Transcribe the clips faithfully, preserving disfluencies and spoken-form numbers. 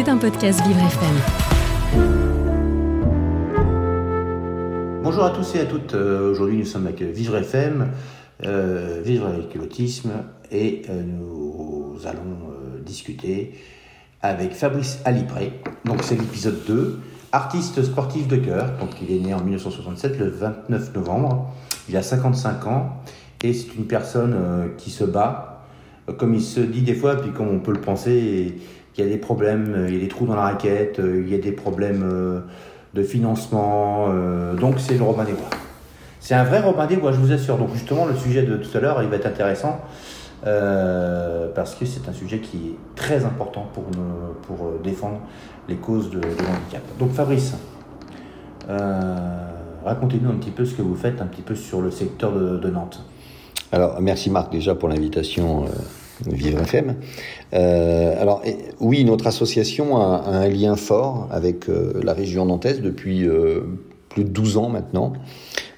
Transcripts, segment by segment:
C'est un podcast Vivre F M. Bonjour à tous et à toutes. Euh, aujourd'hui, nous sommes avec Vivre F M, euh, Vivre avec l'autisme, et euh, nous allons euh, discuter avec Fabrice Halipré. Donc, c'est l'épisode deux, Artistes Sportif de Cœur. Donc, il est né en dix-neuf cent soixante-sept, le vingt-neuf novembre. Il a cinquante-cinq ans et c'est une personne euh, qui se bat, euh, comme il se dit des fois, puis comme on peut le penser. Et, il y a des problèmes, il y a des trous dans la raquette, il y a des problèmes de financement. Donc, c'est le Robin des Bois. C'est un vrai Robin des Bois, je vous assure. Donc, justement, le sujet de tout à l'heure, il va être intéressant euh, parce que c'est un sujet qui est très important pour, me, pour défendre les causes de, de handicap. Donc, Fabrice, euh, racontez-nous un petit peu ce que vous faites, un petit peu sur le secteur de, de Nantes. Alors, merci Marc déjà pour l'invitation. Euh... Vivre F M. Euh, alors oui, notre association a, a un lien fort avec euh, la région nantaise depuis euh, plus de douze ans maintenant,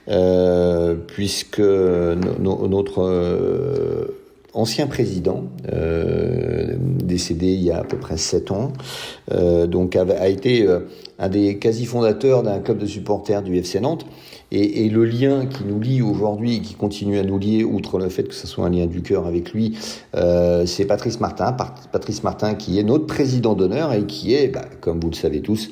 euh, puisque no, no, notre euh, ancien président, euh, décédé il y a à peu près sept ans, euh, donc a, a été euh, un des quasi-fondateurs d'un club de supporters du F C Nantes. Et, et le lien qui nous lie aujourd'hui et qui continue à nous lier, outre le fait que ce soit un lien du cœur avec lui, euh, c'est Patrice Martin. Patrice Martin qui est notre président d'honneur et qui est, bah, comme vous le savez tous,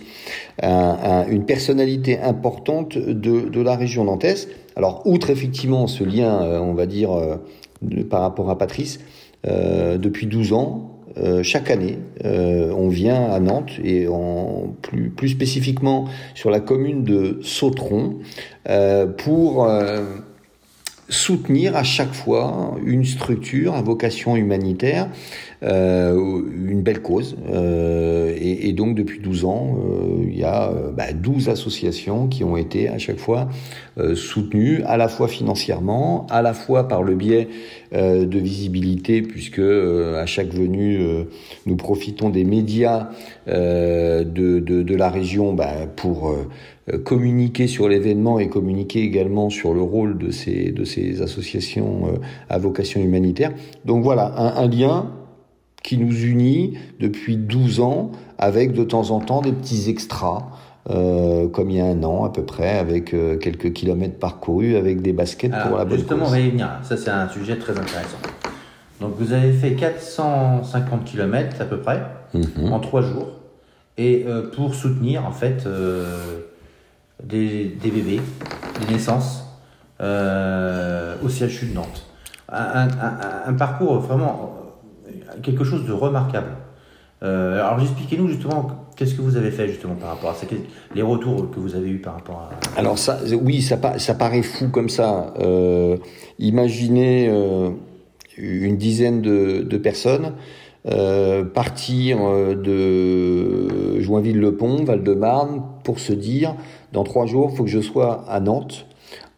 un, un, une personnalité importante de, de la région nantaise. Alors, outre effectivement ce lien, euh, on va dire, euh, de, par rapport à Patrice, euh, depuis douze ans, Euh, chaque année, euh, on vient à Nantes et en plus, plus spécifiquement sur la commune de Sautron euh, pour euh, soutenir à chaque fois une structure à vocation humanitaire, euh, une belle cause. Euh, et, et donc depuis douze ans, euh, il y a euh, bah, douze associations qui ont été à chaque fois euh, soutenues, à la fois financièrement, à la fois par le biais Euh, de visibilité, puisque euh, à chaque venue euh, nous profitons des médias euh, de, de, de la région bah, pour euh, communiquer sur l'événement et communiquer également sur le rôle de ces, de ces associations euh, à vocation humanitaire. Donc voilà, un, un lien qui nous unit depuis douze ans avec de temps en temps des petits extras. Euh, comme il y a un an à peu près, avec euh, quelques kilomètres parcourus, avec des baskets. Alors, pour la bonne cause. Justement, on va y venir. Ça, c'est un sujet très intéressant. Donc, vous avez fait quatre cent cinquante kilomètres à peu près, mm-hmm. en trois jours, et euh, pour soutenir en fait euh, des, des bébés, des naissances euh, au C H U de Nantes. Un, un, un parcours vraiment quelque chose de remarquable. Euh, alors, expliquez-nous justement. Qu'est-ce que vous avez fait justement par rapport à ça ? Les retours que vous avez eus par rapport à... Alors ça, oui, ça, ça paraît fou comme ça. Euh, imaginez euh, une dizaine de, de personnes euh, partir de Joinville-le-Pont, Val-de-Marne, pour se dire « dans trois jours, il faut que je sois à Nantes ».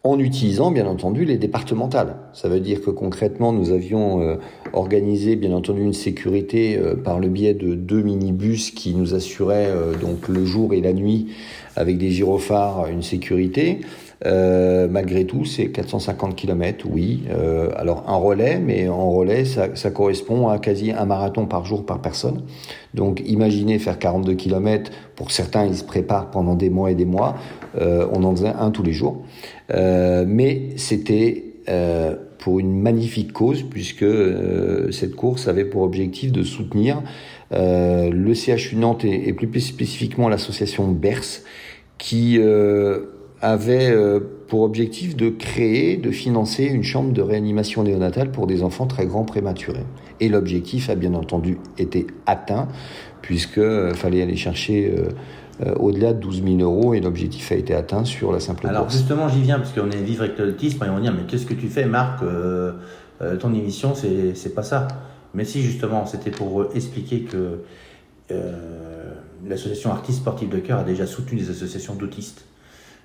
En utilisant, bien entendu, les départementales. Ça veut dire que concrètement, nous avions euh, organisé, bien entendu, une sécurité euh, par le biais de deux minibus qui nous assuraient euh, donc le jour et la nuit avec des gyrophares, une sécurité. Euh, malgré tout, c'est quatre cent cinquante kilomètres, oui. Euh, alors un relais, mais en relais, ça, ça correspond à quasi un marathon par jour par personne. Donc imaginez faire quarante-deux kilomètres. Pour certains, ils se préparent pendant des mois et des mois. Euh, on en faisait un tous les jours. Euh, mais c'était euh, pour une magnifique cause, puisque euh, cette course avait pour objectif de soutenir euh, le C H U Nantes et, et plus spécifiquement l'association BERS, qui... Euh, avait pour objectif de créer, de financer une chambre de réanimation néonatale pour des enfants très grands prématurés. Et l'objectif a bien entendu été atteint, puisqu'il fallait aller chercher au-delà de douze mille euros, et l'objectif a été atteint sur la simple course. Alors justement, j'y viens, parce qu'on est Vivre avec l'autisme, et on va dire, mais qu'est-ce que tu fais Marc, euh, euh, ton émission, c'est, c'est pas ça. Mais si, justement, c'était pour expliquer que euh, l'association Artistes Sportifs de Cœur a déjà soutenu des associations d'autistes.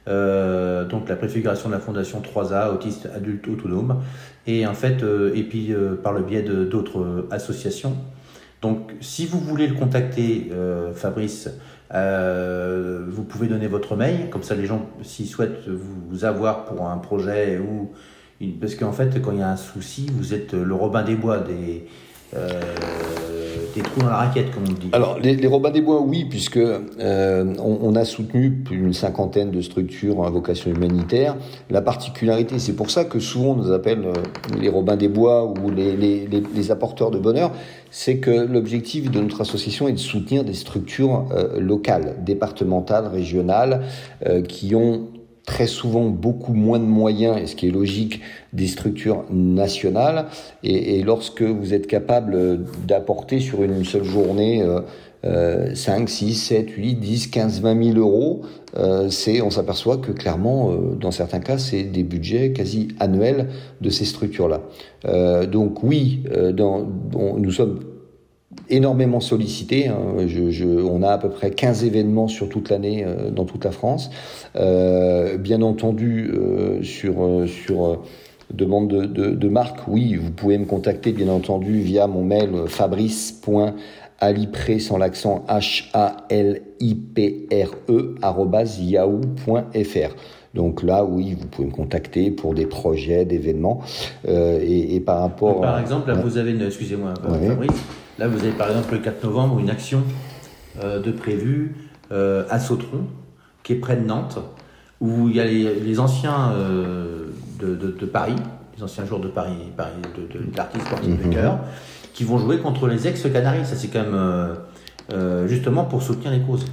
Euh, donc la préfiguration de la Fondation trois A, autistes adultes autonomes, et en fait euh, et puis euh, par le biais de, d'autres euh, associations. Donc si vous voulez le contacter, euh, Fabrice, euh, vous pouvez donner votre mail, comme ça les gens, s'ils souhaitent vous avoir pour un projet, ou une... parce qu'en fait quand il y a un souci, vous êtes le Robin des Bois des euh, des trous dans la raquette, comme on dit. Alors, les, les Robins des Bois, oui, puisque euh, on, on a soutenu plus d'une cinquantaine de structures à vocation humanitaire. La particularité, c'est pour ça que souvent on nous appelle euh, les Robins des Bois ou les, les, les, les apporteurs de bonheur, c'est que l'objectif de notre association est de soutenir des structures euh, locales, départementales, régionales, euh, qui ont très souvent beaucoup moins de moyens, et ce qui est logique, des structures nationales. Et, et lorsque vous êtes capable d'apporter sur une seule journée euh, euh, cinq, six, sept, huit, dix, quinze, vingt mille euros, euh, c'est, on s'aperçoit que clairement, euh, dans certains cas, c'est des budgets quasi annuels de ces structures-là. Euh, donc oui, euh, dans, on, nous sommes énormément sollicité. Hein. Je, je, on a à peu près quinze événements sur toute l'année euh, dans toute la France. Euh, bien entendu, euh, sur, euh, sur euh, demande de, de, de marque, oui, vous pouvez me contacter, bien entendu, via mon mail euh, fabrice point halipré, sans l'accent, H A L I P R E, arrobase yahoo point f r. Donc là, oui, vous pouvez me contacter pour des projets, d'événements. Euh, et, et par rapport... Par exemple, là, à... vous avez... Une... Excusez-moi, ouais. Fabrice. Là, vous avez par exemple le quatre novembre une action euh, de prévue euh, à Sautron, qui est près de Nantes, où il y a les, les anciens euh, de, de, de Paris, les anciens joueurs de Paris, Paris de, de, de, de l'artiste sportif mm-hmm. de cœur, qui vont jouer contre les ex-Canaries. Ça, c'est quand même euh, euh, justement pour soutenir les causes.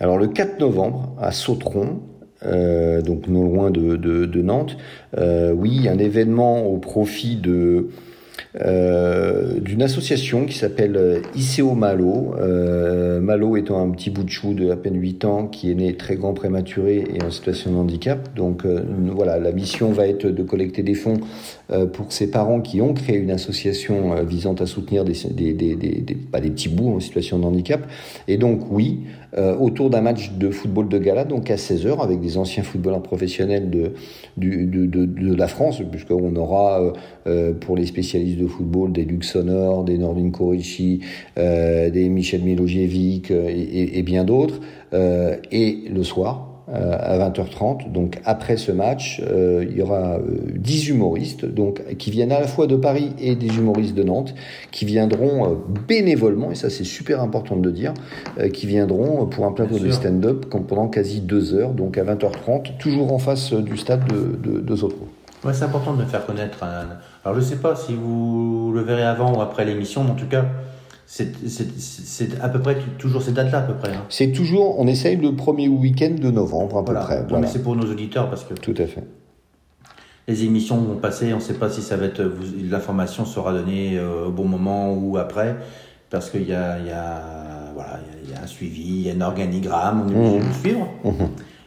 Alors, le quatre novembre, à Sautron, euh, donc non loin de, de, de Nantes, euh, oui, un événement au profit de... Euh, d'une association qui s'appelle Hissez OMalo. Euh, Malo étant un petit bout de chou de à peine huit ans qui est né très grand prématuré et en situation de handicap. Donc euh, voilà, la mission va être de collecter des fonds euh, pour ses parents qui ont créé une association euh, visant à soutenir des, des, des, des, des, pas des petits bouts en situation de handicap. Et donc oui, euh, autour d'un match de football de gala, donc à seize heures, avec des anciens footballeurs professionnels de, du, de, de, de la France, puisqu'on aura euh, pour les spécialistes de football, des Luc Sonor, des Nordine Kourichi, euh, des Michel Milojevic euh, et, et bien d'autres. Euh, et le soir, euh, à vingt heures trente, donc après ce match, euh, il y aura dix humoristes donc, qui viennent à la fois de Paris et des humoristes de Nantes, qui viendront euh, bénévolement, et ça c'est super important de le dire, euh, qui viendront pour un plateau de stand-up pendant quasi deux heures, donc à vingt heures trente, toujours en face du stade de, de, de Sautron. Ouais, c'est important de me faire connaître. Alors, je sais pas si vous le verrez avant ou après l'émission, mais en tout cas, c'est, c'est, c'est à peu près toujours ces dates-là, à peu près. Hein. C'est toujours, on essaye le premier week-end de novembre, à voilà. peu près. Non, voilà. Mais c'est pour nos auditeurs, parce que... Tout à fait. Les émissions vont passer, on ne sait pas si ça va être... L'information sera donnée au bon moment ou après, parce qu'il y a, y a, voilà, y a un suivi, il y a un organigramme, on est obligé de le suivre. Mmh.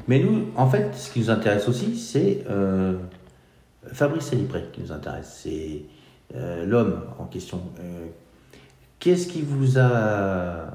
Mais nous, en fait, ce qui nous intéresse aussi, c'est... Euh, Fabrice Halipré qui nous intéresse, c'est euh, l'homme en question. Euh, qu'est-ce qui vous a,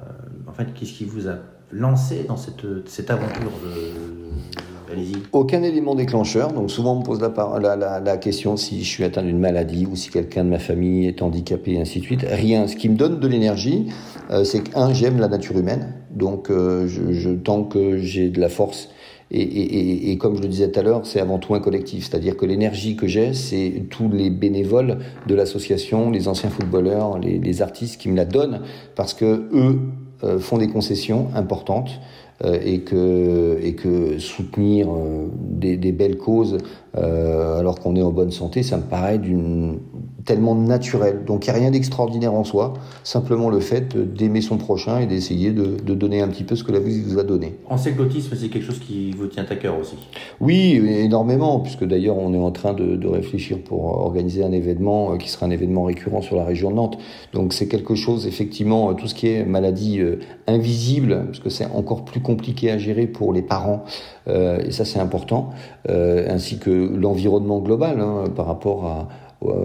en fait, qu'est-ce qui vous a lancé dans cette cette aventure de, allez-y. Aucun élément déclencheur. Donc souvent on me pose la, par... la, la, la question si je suis atteint d'une maladie ou si quelqu'un de ma famille est handicapé et ainsi de suite. Rien. Ce qui me donne de l'énergie, euh, c'est que un, j'aime la nature humaine. Donc euh, je, je tant que j'ai de la force. Et, et, et, et comme je le disais tout à l'heure, c'est avant tout un collectif, c'est-à-dire que l'énergie que j'ai, c'est tous les bénévoles de l'association, les anciens footballeurs, les, les artistes qui me la donnent, parce que eux euh, font des concessions importantes euh, et que et que soutenir euh, des, des belles causes euh, alors qu'on est en bonne santé, ça me paraît d'une tellement naturel. Donc il n'y a rien d'extraordinaire en soi, simplement le fait d'aimer son prochain et d'essayer de, de donner un petit peu ce que la vie vous a donné. En cyclotisme, c'est quelque chose qui vous tient à cœur aussi? Oui, énormément, puisque d'ailleurs on est en train de, de réfléchir pour organiser un événement qui sera un événement récurrent sur la région de Nantes. Donc c'est quelque chose, effectivement, tout ce qui est maladie euh, invisible, puisque c'est encore plus compliqué à gérer pour les parents, euh, et ça c'est important, euh, ainsi que l'environnement global hein, par rapport à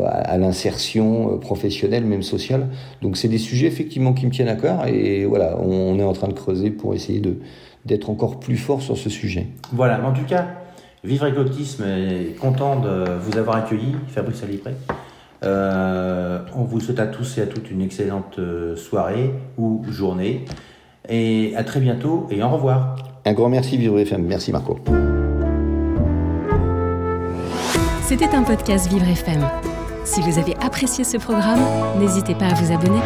à l'insertion professionnelle, même sociale. Donc c'est des sujets effectivement qui me tiennent à cœur et voilà, on est en train de creuser pour essayer de, d'être encore plus fort sur ce sujet. Voilà, mais en tout cas, Vivre avec l'autisme est content de vous avoir accueilli, Fabrice Halipré. Euh, on vous souhaite à tous et à toutes une excellente soirée ou journée et à très bientôt et au revoir. Un grand merci Vivre F M, merci Marco. C'était un podcast Vivre F M. Si vous avez apprécié ce programme, n'hésitez pas à vous abonner.